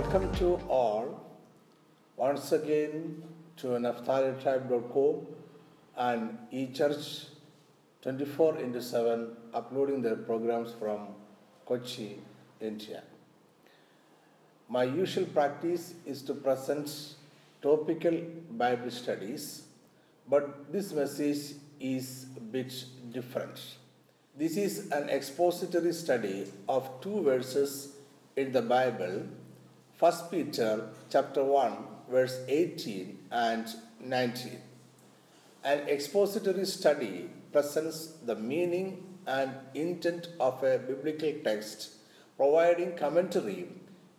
Welcome to all, once again to naphtaliatribe.com and eChurch 24 into 7 uploading their programs from Kochi, India. My usual practice is to present topical Bible studies, but this message is a bit different. This is an expository study of two verses in the Bible, 1 Peter chapter 1 verse 18 and 19. An expository study presents the meaning and intent of a biblical text, providing commentary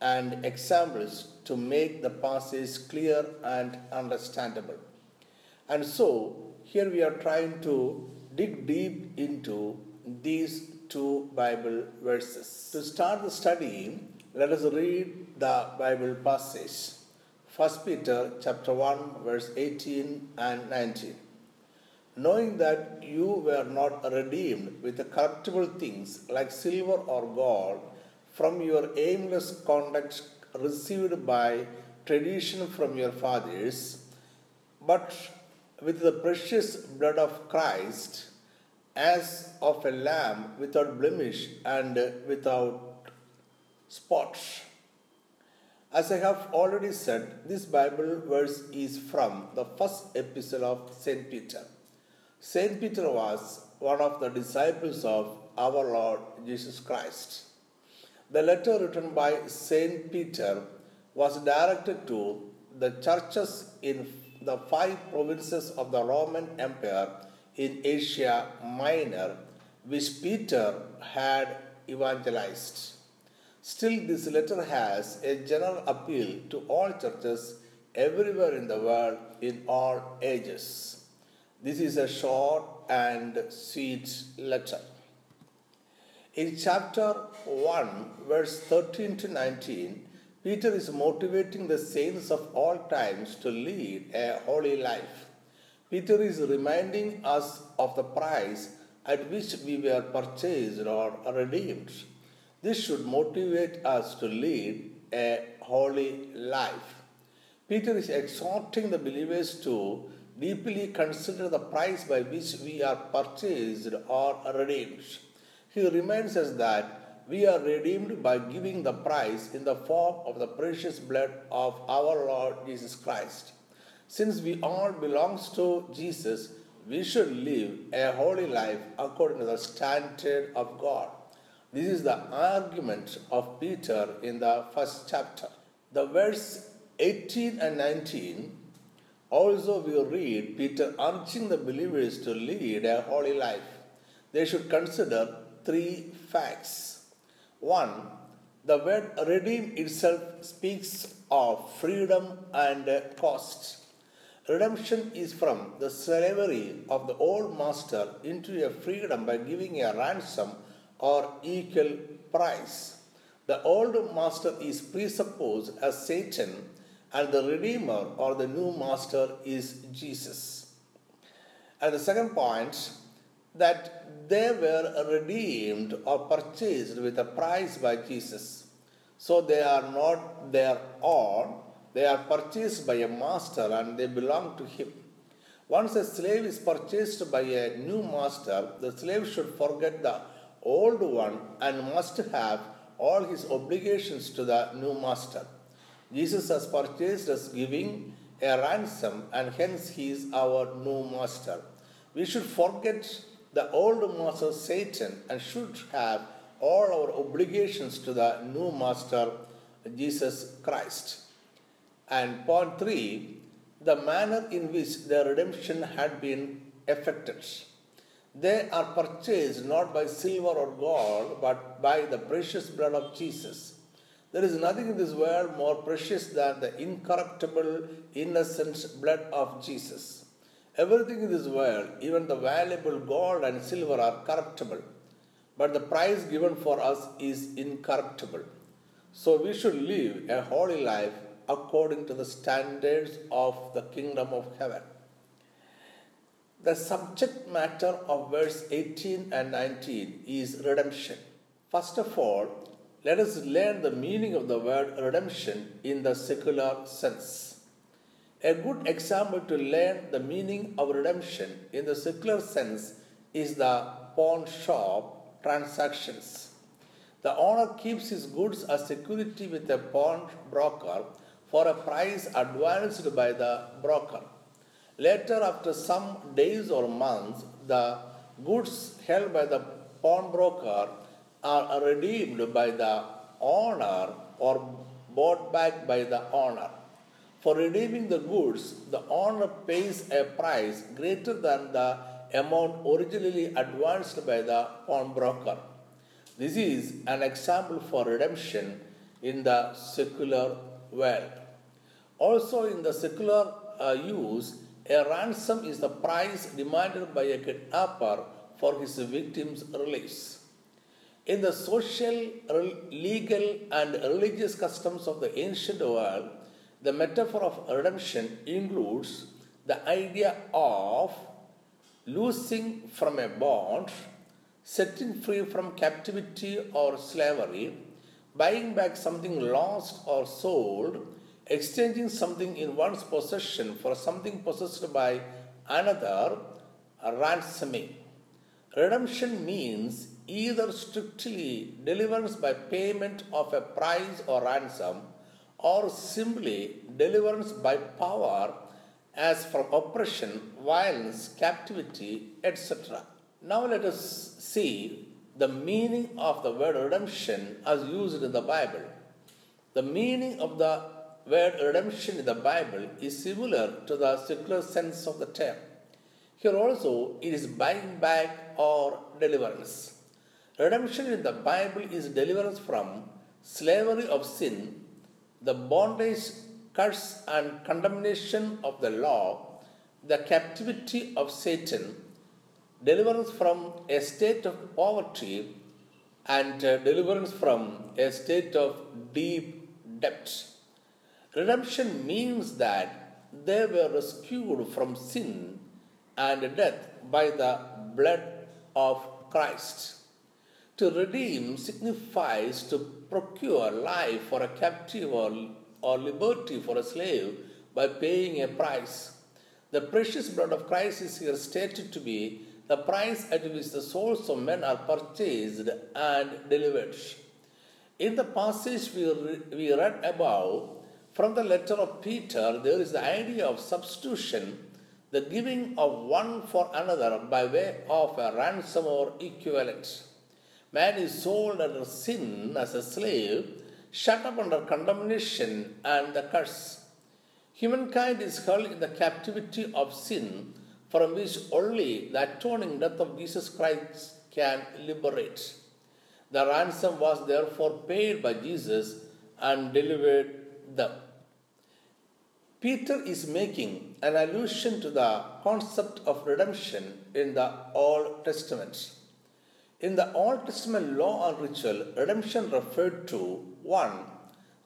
and examples to make the passage clear and understandable. And so, here we are trying to dig deep into these two Bible verses. To start the study, let us read the Bible passage. 1 Peter chapter 1 verse 18 and 19. Knowing that you were not redeemed with the corruptible things like silver or gold from your aimless conduct received by tradition from your fathers, but with the precious blood of Christ, as of a lamb without blemish and without spot. As I have already said, this Bible verse is from the first epistle of St. Peter. St. Peter was one of the disciples of our Lord Jesus Christ. The letter written by St. Peter was directed to the churches in the five provinces of the Roman Empire in Asia Minor, which Peter had evangelized. Still, this letter has a general appeal to all churches everywhere in the world in all ages. This is a short and sweet letter. In chapter 1, verse 13 to 19, Peter is motivating the saints of all times to lead a holy life. Peter is reminding us of the price at which we were purchased or redeemed. This should motivate us to lead a holy life. Peter is exhorting the believers to deeply consider the price by which we are purchased or redeemed. He reminds us that we are redeemed by giving the price in the form of the precious blood of our Lord Jesus Christ. Since we all belong to Jesus, we should live a holy life according to the standard of God. This is the argument of Peter in the first chapter. The verse 18 and 19 also we read Peter urging the believers to lead a holy life. They should consider three facts. 1. The word redeem itself speaks of freedom and cost. Redemption is from the slavery of the old master into a freedom by giving a ransom or equal price. The old master is presupposed as Satan, and the Redeemer or the new master is Jesus. And the second point, that they were redeemed or purchased with a price by Jesus. So they are not their own. They are purchased by a master and they belong to him. Once a slave is purchased by a new master, the slave should forget the old one and must have all his obligations to the new master. Jesus has purchased us giving a ransom, and hence he is our new master. We should forget the old master Satan and should have all our obligations to the new master Jesus Christ. And point 3, the manner in which their redemption had been effected. They are purchased not by silver or gold, but by the precious blood of Jesus. There is nothing in this world more precious than the incorruptible, innocent blood of Jesus. Everything in this world, even the valuable gold and silver, are corruptible. But the price given for us is incorruptible. So we should live a holy life according to the standards of the kingdom of heaven. The subject matter of verse 18 and 19 is redemption. First of all, Let us learn the meaning of the word redemption in the secular sense. A good example to learn the meaning of redemption in the secular sense is the pawn shop transactions. The owner keeps his goods as security with a pawnbroker for a price advanced by the broker. Later, after some days or months, the goods held by the pawnbroker are redeemed by the owner or bought back by the owner. For redeeming the goods, the owner pays a price greater than the amount originally advanced by the pawnbroker. This is an example for redemption in the secular world. Also, in the secular use, a ransom is the price demanded by a kidnapper for his victim's release. In the social, legal, and religious customs of the ancient world, the metaphor of redemption includes the idea of loosing from a bond, setting free from captivity or slavery, buying back something lost or sold, exchanging something in one's possession for something possessed by another, ransoming. Redemption means either strictly deliverance by payment of a price or ransom, or simply deliverance by power as from oppression, violence, captivity, etc. Now let us see the meaning of the word redemption as used in the Bible. The meaning of the word redemption in the Bible is similar to the secular sense of the term. Here also it is buying back or deliverance. Redemption in the Bible is deliverance from slavery of sin, the bondage, curse and condemnation of the law, the captivity of Satan, deliverance from a state of poverty, and deliverance from a state of deep debt. Redemption means that they were rescued from sin and death by the blood of Christ. To redeem signifies to procure life for a captive or liberty for a slave by paying a price. The precious blood of Christ is here stated to be the price at which the souls of men are purchased and delivered. In the passage we read above, from the letter of Peter, there is the idea of substitution, the giving of one for another by way of a ransom or equivalent. Man is sold under sin as a slave, shut up under condemnation and the curse. Humankind is held in the captivity of sin, from which only the atoning death of Jesus Christ can liberate. The ransom was therefore paid by Jesus and delivered them. Peter is making an allusion to the concept of redemption in the Old Testament. In the Old Testament law and ritual, redemption referred to 1.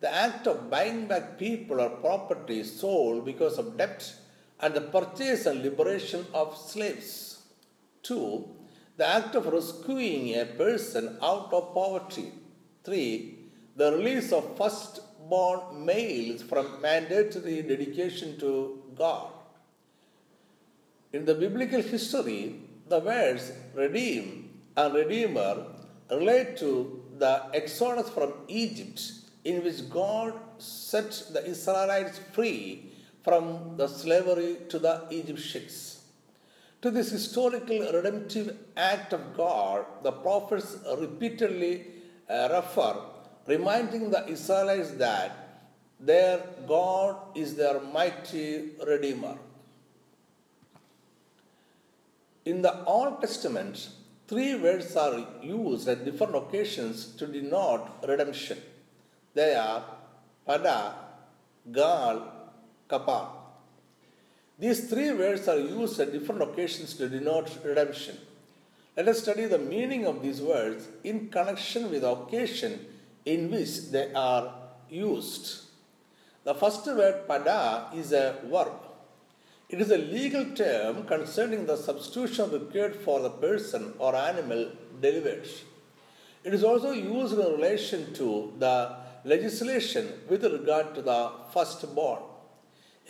The act of buying back people or property sold because of debt and the purchase and liberation of slaves. 2. The act of rescuing a person out of poverty. 3. The release of firstborn males from mandatory dedication to God. In the biblical history, the words redeem and Redeemer relate to the Exodus from Egypt, in which God set the Israelites free from the slavery to the Egyptians. To this historical redemptive act of God, the prophets repeatedly refer, reminding the Israelites that their God is their mighty Redeemer. In the Old Testament, 3 words are used at different occasions to denote redemption. They are Pada, Ga'al, Kapa. These 3 words are used at different occasions to denote redemption. Let us study the meaning of these words in connection with the occasion in which they are used. The first word, Pada, is a verb. It is a legal term concerning the substitution required for the person or animal delivered. It is also used in relation to the legislation with regard to the firstborn.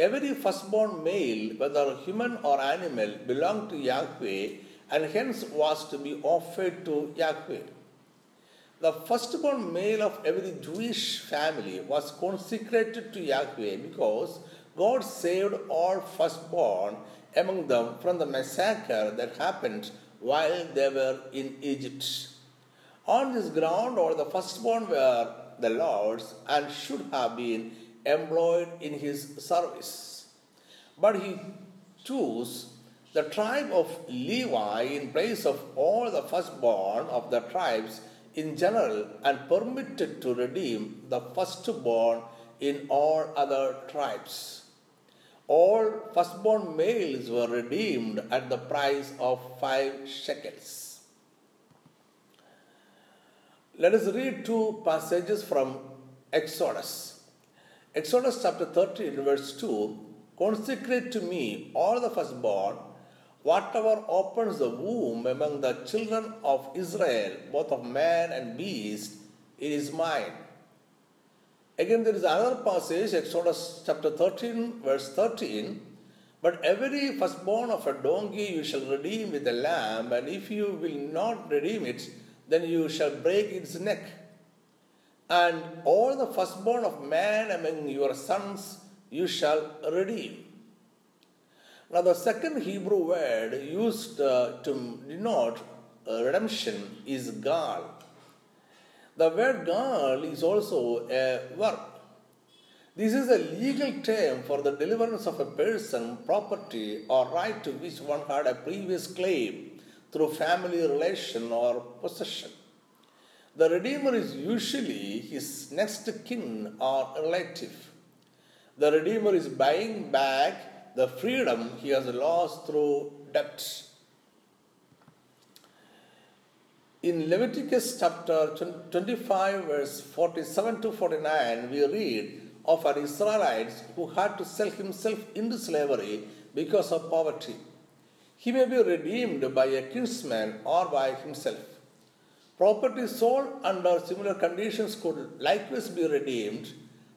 Every firstborn male, whether human or animal, belonged to Yahweh and hence was to be offered to Yahweh. The firstborn male of every Jewish family was consecrated to Yahweh because God saved all firstborn among them from the massacre that happened while they were in Egypt. On this ground, all the firstborn were the Lord's and should have been employed in his service. But he chose the tribe of Levi in place of all the firstborn of the tribes in general and permitted to redeem the firstborn in all other tribes. All firstborn males were redeemed at the price of 5 shekels. Let us read 2 passages from Exodus. Exodus chapter 13 verse 2, consecrate to me all the firstborn, whatever opens the womb among the children of Israel, both of man and beast, it is mine. Again, there is another passage, Exodus chapter 13, verse 13. But every firstborn of a donkey you shall redeem with a lamb, and if you will not redeem it, then you shall break its neck. And all the firstborn of man among your sons you shall redeem. Now, the second Hebrew word used to denote redemption is Ga'al. The word Ga'al is also a verb. This is a legal term for the deliverance of a person, property, or right to which one had a previous claim through family relation or possession. The redeemer is usually his next kin or relative. The redeemer is buying back the freedom he has lost through debt. In Leviticus chapter 25 verse 47 to 49, we read of an Israelite who had to sell himself into slavery because of poverty. He may be redeemed by a kinsman or by himself. Property sold under similar conditions could likewise be redeemed,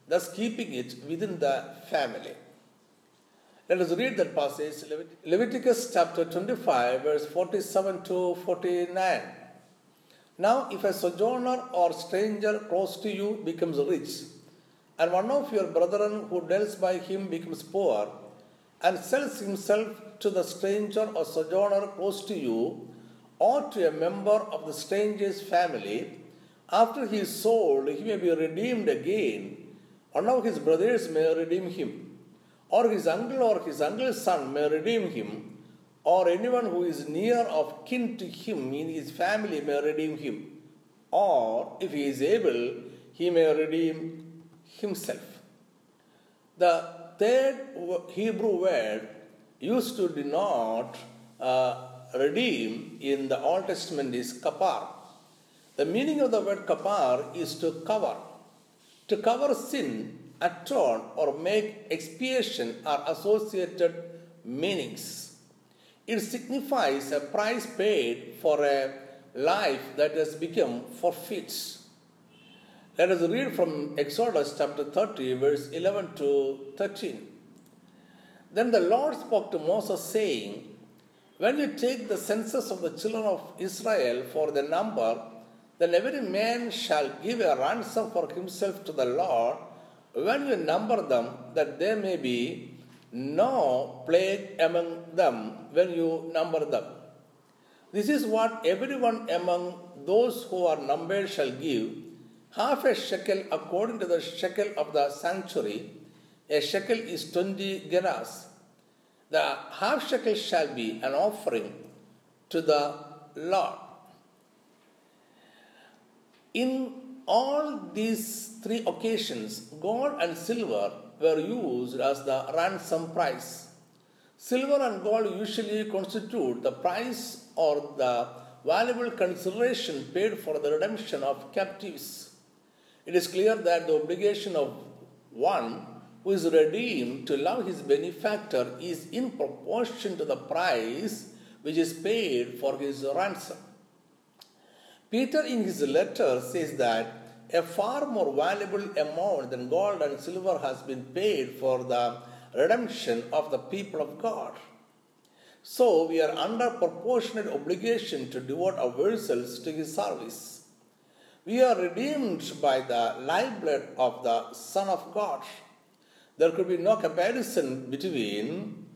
thus keeping it within the family. Let us read that passage, Leviticus chapter 25 verse 47 to 49. Now, if a sojourner or stranger close to you becomes rich, and one of your brethren who dwells by him becomes poor, and sells himself to the stranger or sojourner close to you, or to a member of the stranger's family, after he is sold, he may be redeemed again. One of his brothers may redeem him, or his uncle or his uncle's son may redeem him, or anyone who is near of kin to him in his family may redeem him, or if he is able, he may redeem himself. The third Hebrew word used to denote redeem in the Old Testament is kapar. The meaning of the word kapar is to cover. To cover sin, atone, or make expiation are associated meanings. It signifies a price paid for a life that has become forfeit. Let us read from Exodus chapter 30, verse 11 to 13. Then the Lord spoke to Moses, saying, when you take the census of the children of Israel for the number, then every man shall give a ransom for himself to the Lord when you number them, that there may be no plague among them when you number them. This is what everyone among those who are numbered shall give, 1/2 shekel according to the shekel of the sanctuary. A shekel is 20 gerahs. The 1/2 shekel shall be an offering to the Lord. In all these 3 occasions, gold and silver were used as the ransom price. Silver and gold usually constitute the price or the valuable consideration paid for the redemption of captives. It is clear that the obligation of one who is redeemed to love his benefactor is in proportion to the price which is paid for his ransom. Peter in his letter says that a far more valuable amount than gold and silver has been paid for the redemption of the people of God. So we are under proportionate obligation to devote ourselves to His service. We are redeemed by the lifeblood of the Son of God. There could be no comparison between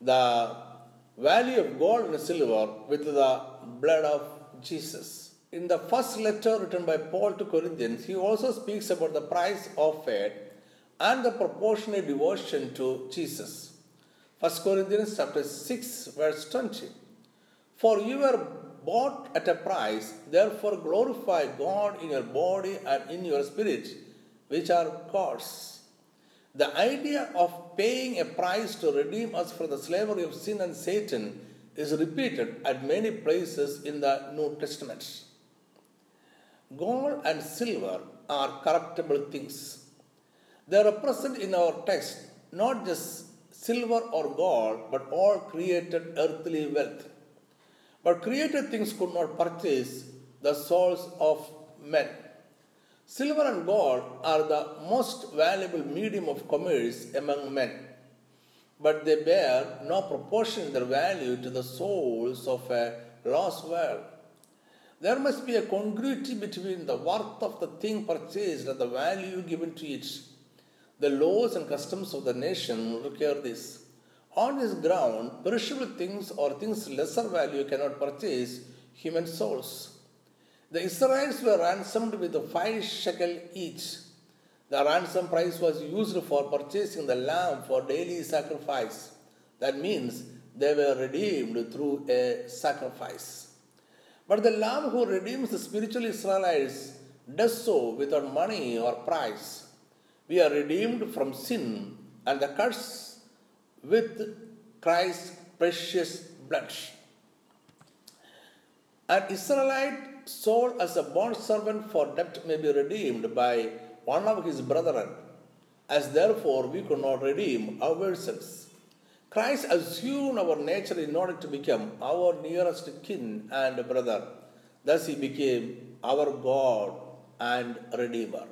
the value of gold and silver with the blood of Jesus. In the first letter written by Paul to Corinthians, he also speaks about the price offered and the proportionate devotion to Jesus. 1 Corinthians chapter 6 verse 20. For you were bought at a price, therefore glorify God in your body and in your spirit, which are God's. The idea of paying a price to redeem us from the slavery of sin and Satan is repeated at many places in the New Testament. Gold and silver are corruptible things. They represent in our text not just silver or gold, but all created earthly wealth. But created things could not purchase the souls of men. Silver and gold are the most valuable medium of commerce among men, but they bear no proportion in their value to the souls of a lost world. There must be a congruity between the worth of the thing purchased and the value given to it. The laws and customs of the nation require this. On this ground, perishable things or things lesser value cannot purchase human souls. The Israelites were ransomed with 5 shekels each. The ransom price was used for purchasing the lamb for daily sacrifice. That means they were redeemed through a sacrifice. But the Lamb who redeems the spiritual Israelites does so without money or price. We are redeemed from sin and the curse with Christ's precious blood. An Israelite sold as a bondservant for debt may be redeemed by one of his brethren, as therefore we could not redeem ourselves. Christ assumed our nature in order to become our nearest kin and brother. Thus he became our God and Redeemer.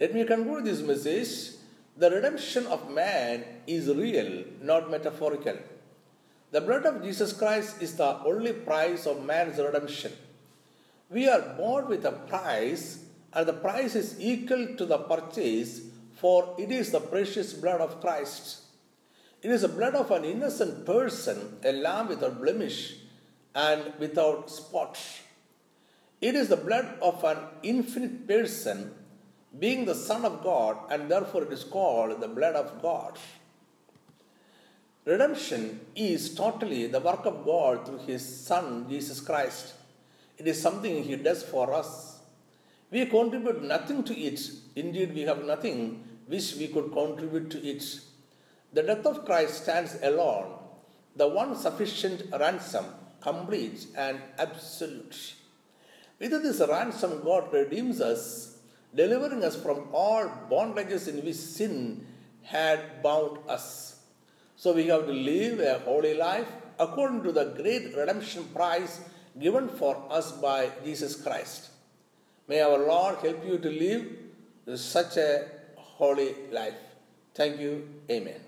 Let me conclude this message. The redemption of man is real, not metaphorical. The blood of Jesus Christ is the only price of man's redemption. We are bought with a price, and the price is equal to the purchase, for it is the precious blood of Christ. It is the blood of an innocent person, a lamb without blemish and without spot. It is the blood of an infinite person, being the Son of God, and therefore it is called the blood of God. Redemption is totally the work of God through His Son, Jesus Christ. It is something He does for us. We contribute nothing to it. Indeed, we have nothing which we could contribute to it. The death of Christ stands alone, the one sufficient ransom, complete and absolute. With this ransom, God redeems us, delivering us from all bondages in which sin had bound us. So we have to live a holy life according to the great redemption price given for us by Jesus Christ. May our Lord help you to live such a holy life. Thank you. Amen.